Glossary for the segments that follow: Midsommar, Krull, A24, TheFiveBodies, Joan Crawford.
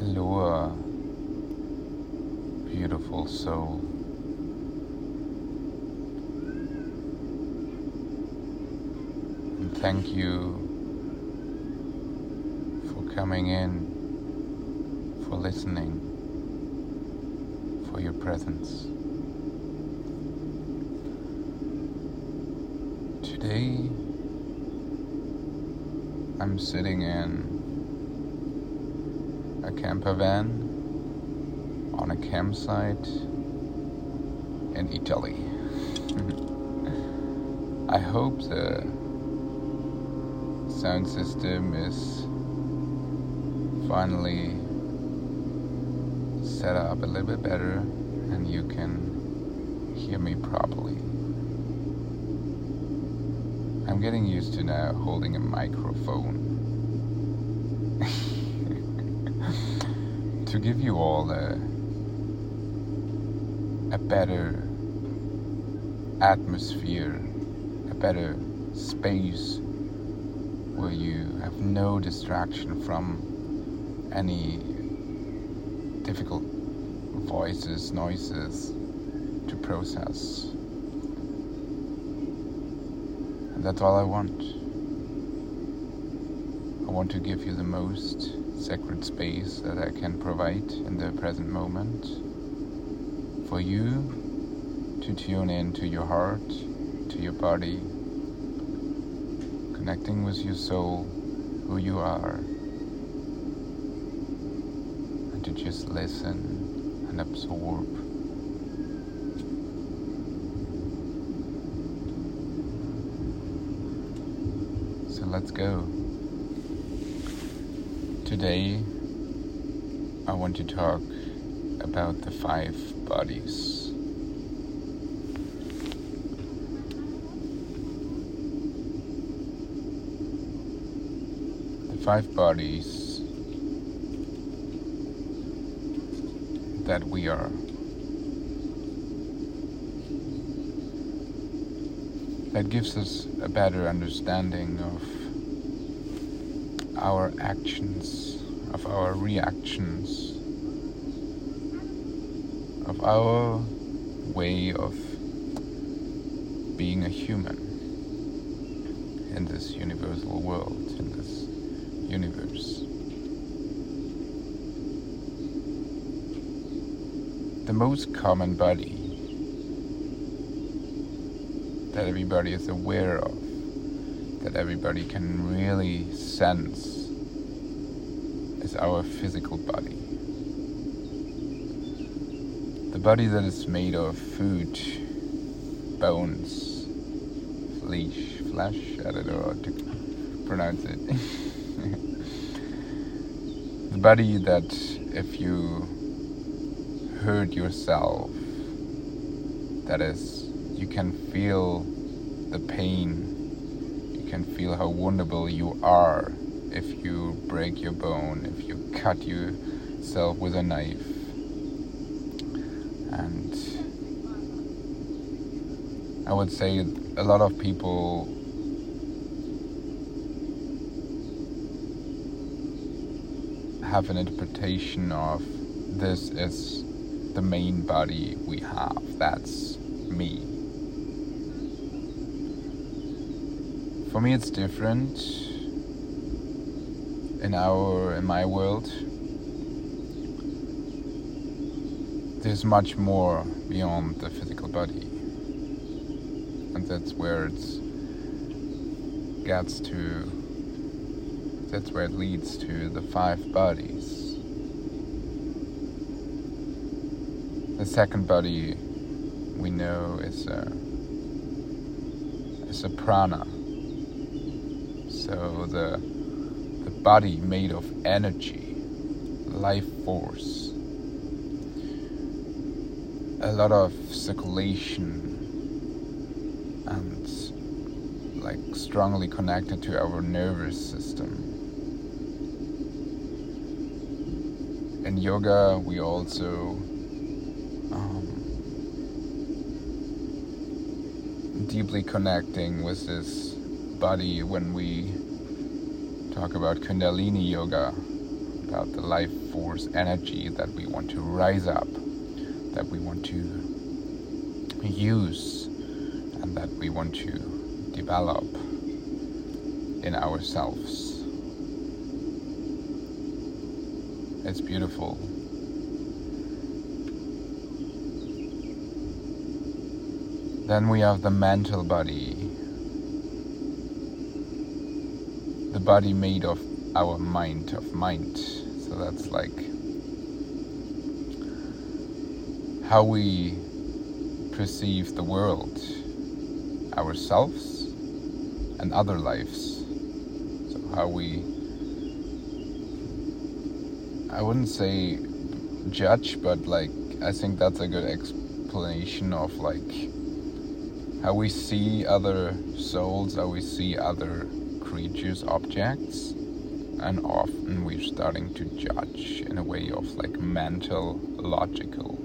Hello, beautiful soul. And thank you for coming in, for listening, for your presence. Today, I'm sitting in a camper van on a campsite in Italy. I hope the sound system is finally set up a little bit better and you can hear me properly. I'm getting used to now holding a microphone to give you all a better atmosphere, a better space where you have no distraction from any difficult voices, noises to process. That's all I want. I want to give you the most sacred space that I can provide in the present moment for you to tune in to your heart, to your body, connecting with your soul, who you are, and to just listen and absorb. So let's go. Today, I want to talk about the five bodies. The five bodies that we are. That gives us a better understanding of our actions, of our reactions, of our way of being a human in this universal world, in this universe. The most common body that everybody is aware of, that everybody can really sense, is our physical body. The body that is made of food, bones, flesh, I don't know how to pronounce it. The body that if you hurt yourself, that is, you can feel the pain, you can feel how vulnerable you are if you break your bone, if you cut yourself with a knife. And I would say a lot of people have an interpretation of this is the main body we have, that's me. For me, it's different. In my world, there's much more beyond the physical body, and that's where it leads to the five bodies. The second body we know is a prana. So the body made of energy, life force, a lot of circulation, and like strongly connected to our nervous system. In yoga, we also deeply connecting with this body when we talk about Kundalini yoga, about the life force energy that we want to rise up, that we want to use, and that we want to develop in ourselves. It's beautiful. Then we have the mental body, the body made of our mind, of mind. So that's like how we perceive the world, ourselves, and other lives. So how we, I wouldn't say judge, but like I think that's a good explanation of like how we see other souls, how we see other creatures, objects, and often we're starting to judge in a way of like mental, logical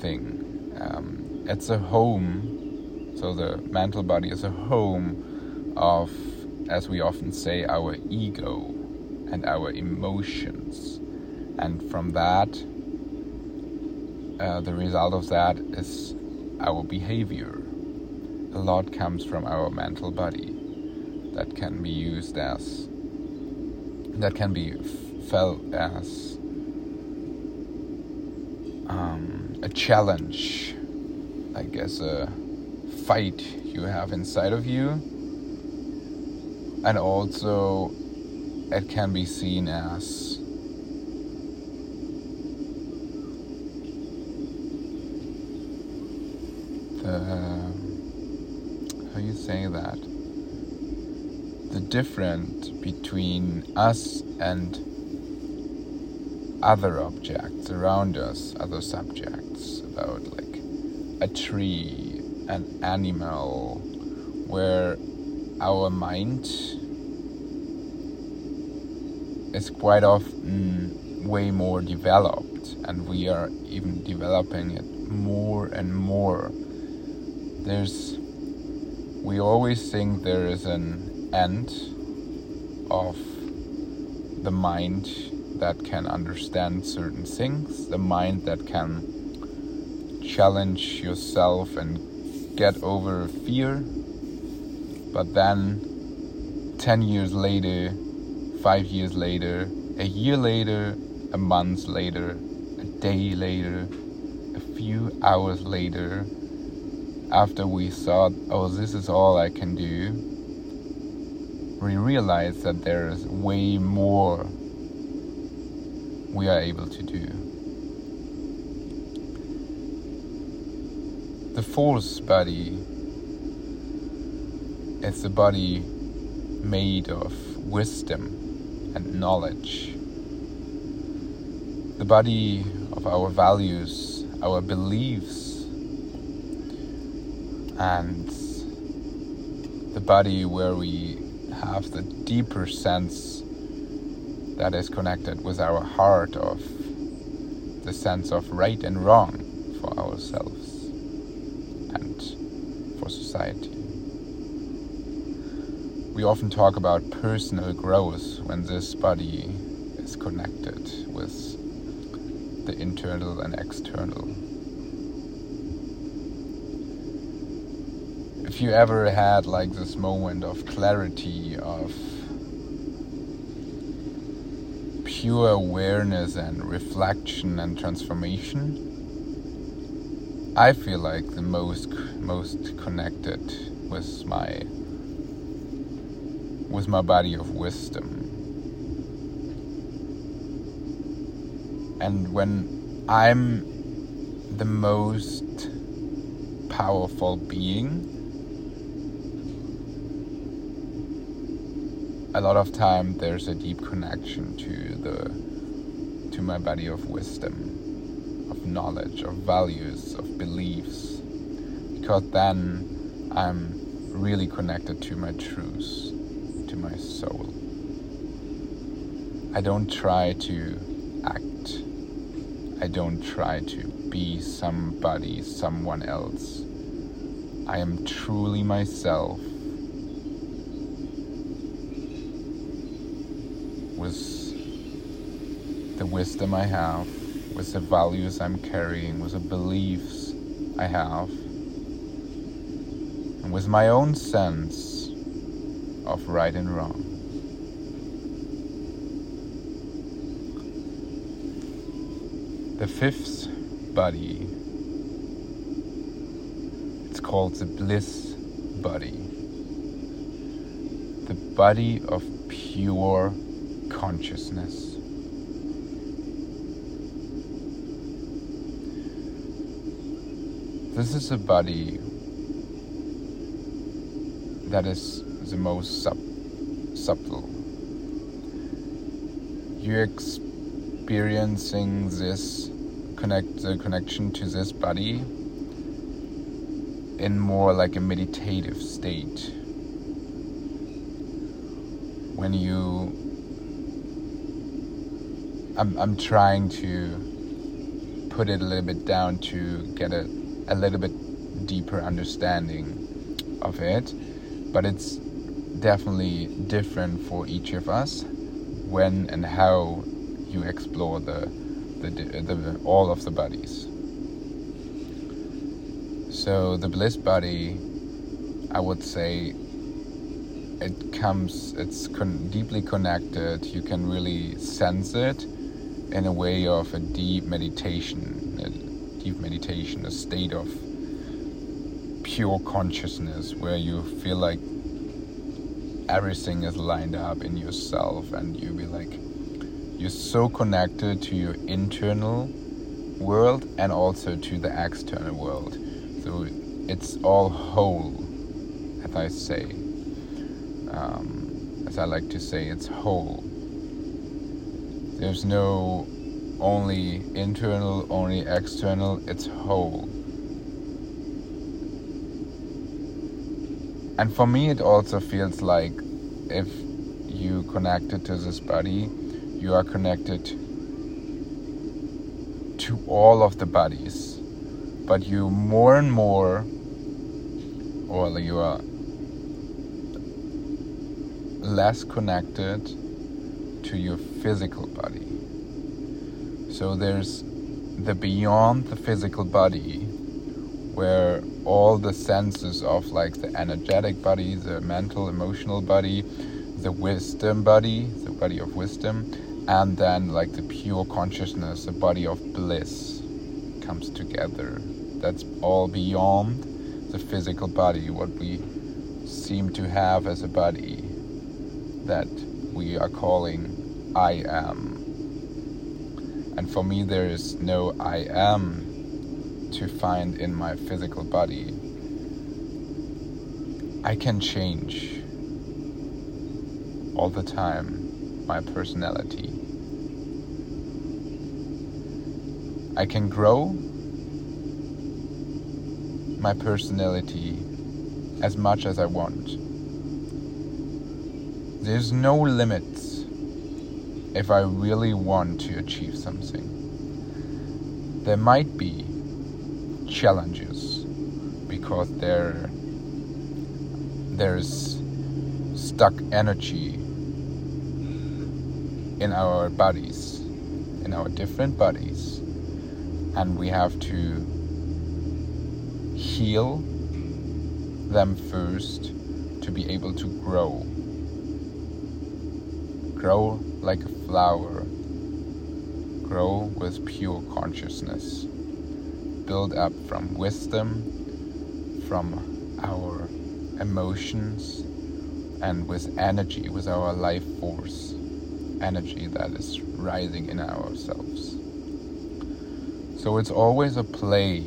thing. It's a home, so the mental body is a home of, as we often say, our ego and our emotions. And from that, the result of that is our behavior. A lot comes from our mental body that can be used as, that can be felt as a challenge, like as a fight you have inside of you. And also it can be seen as the, you say that the difference between us and other objects around us, other subjects, about like a tree, an animal, where our mind is quite often way more developed, and we are even developing it more and more. We always think there is an end of the mind that can understand certain things, the mind that can challenge yourself and get over fear. But then 10 years later, 5 years later, a year later, a month later, a day later, a few hours later, after we thought, oh, this is all I can do, we realized that there is way more we are able to do. The fourth body is the body made of wisdom and knowledge. The body of our values, our beliefs, and the body where we have the deeper sense that is connected with our heart, of the sense of right and wrong for ourselves and for society. We often talk about personal growth when this body is connected with the internal and external. If you ever had like this moment of clarity, of pure awareness and reflection and transformation, I feel like the most connected with my body of wisdom. And when I'm the most powerful being, a lot of time there's a deep connection to my body of wisdom, of knowledge, of values, of beliefs, because then I'm really connected to my truth, to my soul. I don't try to act. I don't try to be somebody, someone else. I am truly myself, with the wisdom I have, with the values I'm carrying, with the beliefs I have, and with my own sense of right and wrong. The fifth body, it's called the bliss body, the body of pure consciousness. This is a body that is the most subtle. You're experiencing this connection to this body in more like a meditative state. When you, I'm trying to put it a little bit down to get a little bit deeper understanding of it, but it's definitely different for each of us when and how you explore the all of the bodies. So the bliss body, I would say, it's deeply connected. You can really sense it in a way of a deep meditation, a state of pure consciousness where you feel like everything is lined up in yourself, and you be like, you're so connected to your internal world and also to the external world. So it's all whole, as I say. As I like to say, it's whole. There's no only internal, only external, it's whole. And for me, it also feels like if you connected to this body, you are connected to all of the bodies, but you more and more, or you are less connected to your physical body. So there's the beyond the physical body, where all the senses of like the energetic body, the mental, emotional body, the wisdom body, the body of wisdom, and then like the pure consciousness, the body of bliss comes together. That's all beyond the physical body, what we seem to have as a body that we are calling I am. And for me, there is no I am to find in my physical body. I can change all the time my personality. I can grow my personality as much as I want. There's no limits if I really want to achieve something. There might be challenges because there's stuck energy in our bodies, in our different bodies, and we have to heal them first to be able to grow like a flower, grow with pure consciousness, build up from wisdom, from our emotions, and with energy, with our life force energy that is rising in ourselves. So it's always a play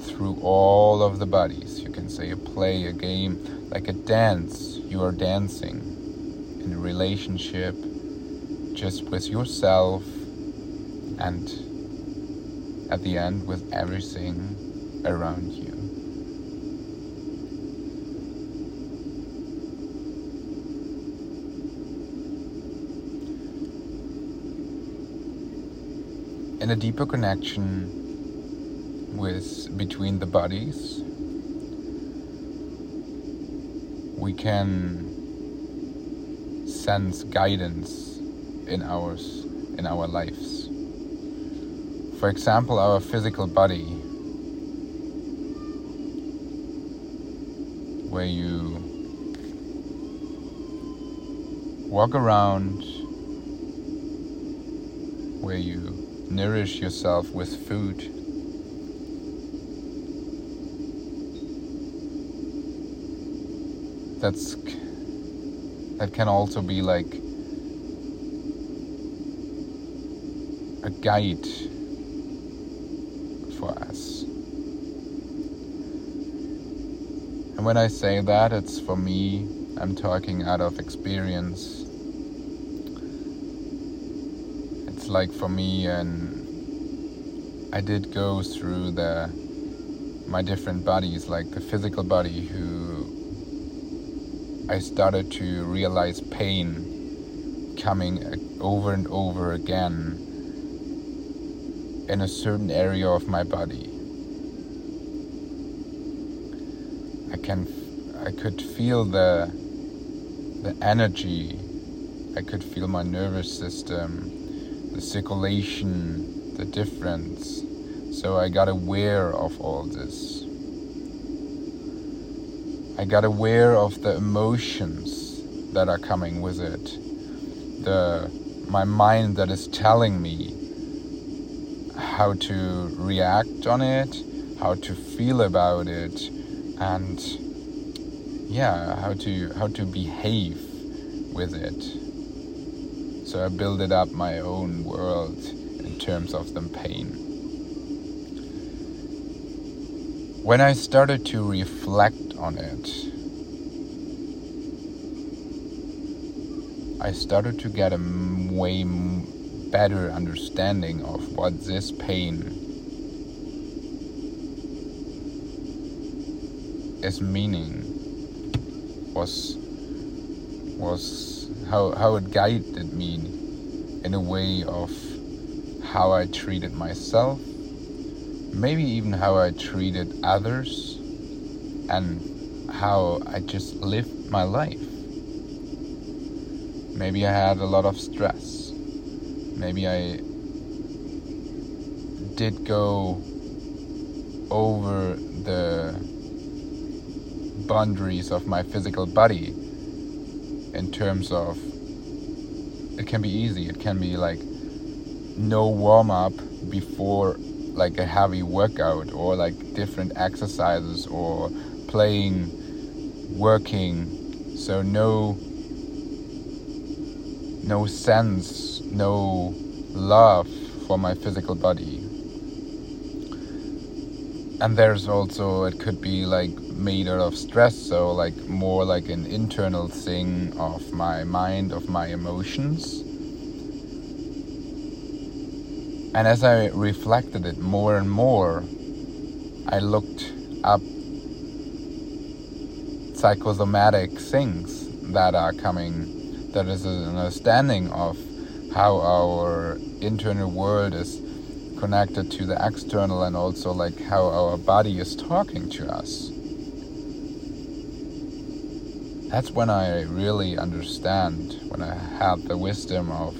through all of the bodies. You can say a play, a game, like a dance. You are dancing in a relationship just with yourself, and at the end with everything around you. In a deeper connection between the bodies, we can sense guidance in our lives. For example, our physical body, where you walk around, where you nourish yourself with food, that can also be like a guide for us. And when I say that, it's for me, I'm talking out of experience. It's like for me, and I did go through my different bodies, like the physical body, I started to realize pain coming over and over again in a certain area of my body. I could feel the energy. I could feel my nervous system, the circulation, the difference. So I got aware of all this. I got aware of the emotions that are coming with it. My mind that is telling me how to react on it, how to feel about it, and how to behave with it. So I built up my own world in terms of the pain. When I started to reflect on it, I started to get a way better understanding of what this pain is meaning, was how it guided me in a way of how I treated myself, maybe even how I treated others, and how I just lived my life. Maybe I had a lot of stress. Maybe I did go over the boundaries of my physical body in terms of it can be easy. It can be like no warm-up before like a heavy workout, or like different exercises, or playing, working, so no sense, no love for my physical body. And there's also, it could be like made out of stress, so like more like an internal thing of my mind, of my emotions. And as I reflected it more and more, I looked up psychosomatic things that are coming, that is an understanding of how our internal world is connected to the external, and also like how our body is talking to us. That's when I really understand, when I had the wisdom of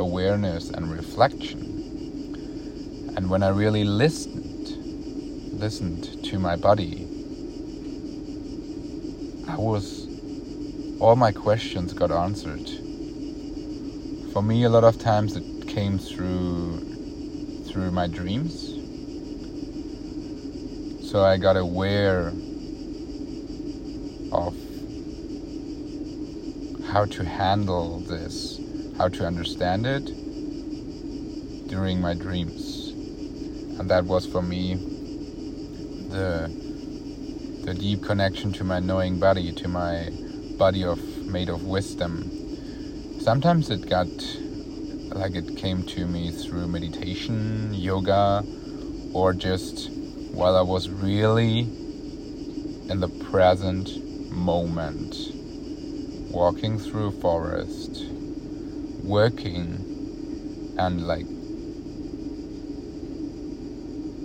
awareness and reflection. And when I really listened to my body, all my questions got answered. For me, a lot of times it came through my dreams. So I got aware of how to handle this, how to understand it during my dreams. And that was for me the deep connection to my knowing body, to my body made of wisdom. Sometimes it got like it came to me through meditation, yoga, or just while I was really in the present moment, walking through forest, working, and like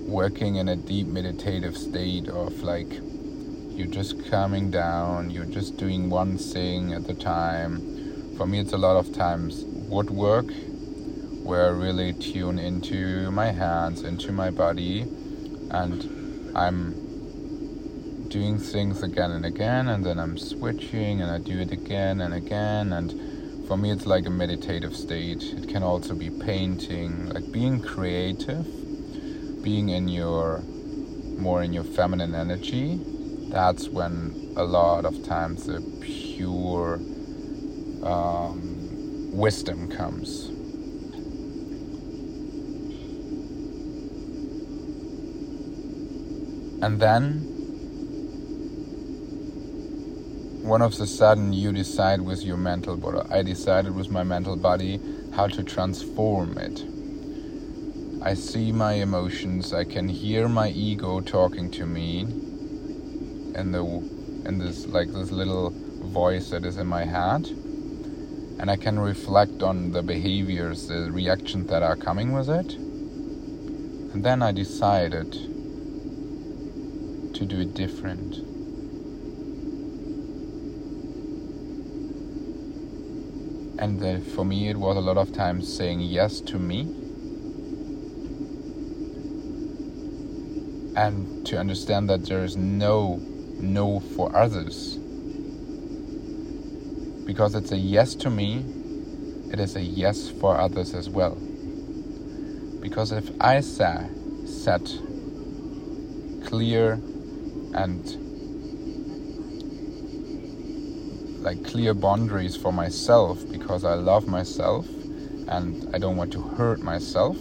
working in a deep meditative state of like you're just calming down, you're just doing one thing at a time. For me, it's a lot of times woodwork, where I really tune into my hands, into my body, and I'm doing things again and again, and then I'm switching and I do it again and again. And for me it's like a meditative state. It can also be painting, like being creative, being in your more in your feminine energy. That's when a lot of times the pure wisdom comes. And then, one of the sudden you decide with your mental body, I decided with my mental body how to transform it. I see my emotions, I can hear my ego talking to me in this little voice that is in my head. And I can reflect on the behaviors, the reactions that are coming with it. And then I decided to do it different. And for me it was a lot of times saying yes to me, and to understand that there is no for others, because it's a yes to me, it is a yes for others as well. Because if I set clear and like clear boundaries for myself, because I love myself and I don't want to hurt myself,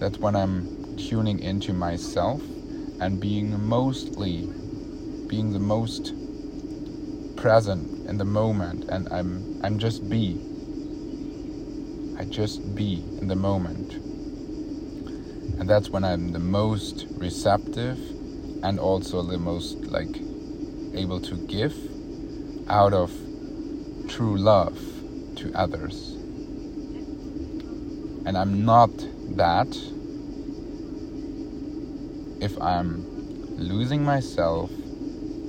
that's when I'm tuning into myself and being the most present in the moment, and I'm just be. I just be in the moment. And that's when I'm the most receptive and also the most like able to give out of true love to others. And I'm not that if I'm losing myself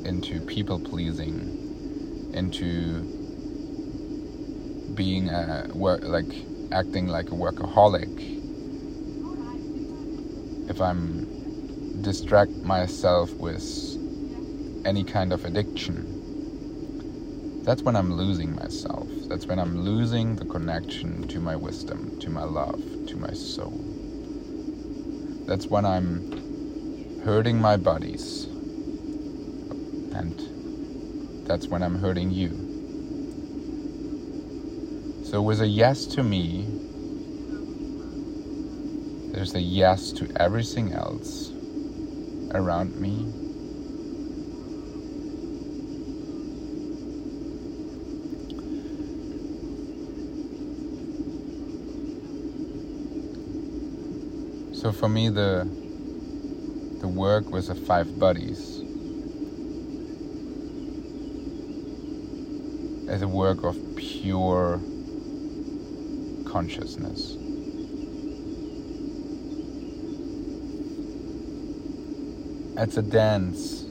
into people pleasing, into being acting like a workaholic. If I'm distract myself with any kind of addiction, that's when I'm losing myself. That's when I'm losing the connection to my wisdom, to my love, to my soul. That's when I'm hurting my bodies. And that's when I'm hurting you. So with a yes to me, there's a yes to everything else around me. So for me, the work with the five bodies is a work of pure consciousness. It's a dance.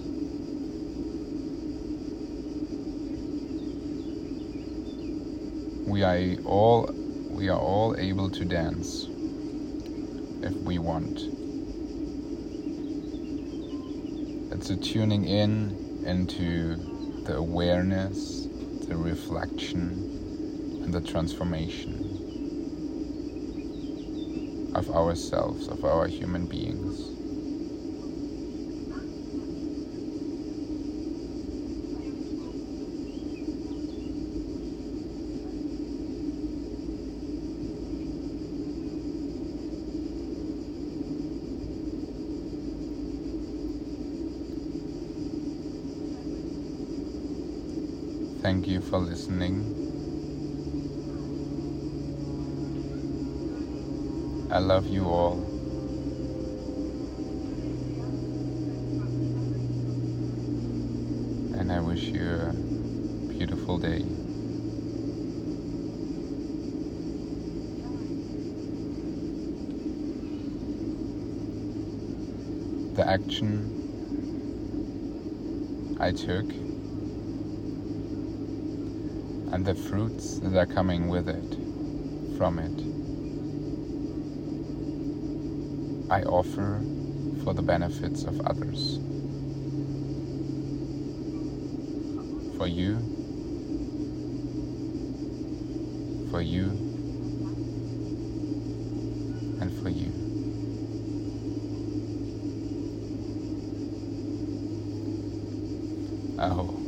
We are all able to dance if we want. It's a tuning in into the awareness, the reflection, and the transformation of ourselves, of our human beings. Thank you for listening. I love you all. And I wish you a beautiful day. The action I took, I and the fruits that are coming with it, from it, I offer for the benefits of others. For you, for you, and for you. Oh.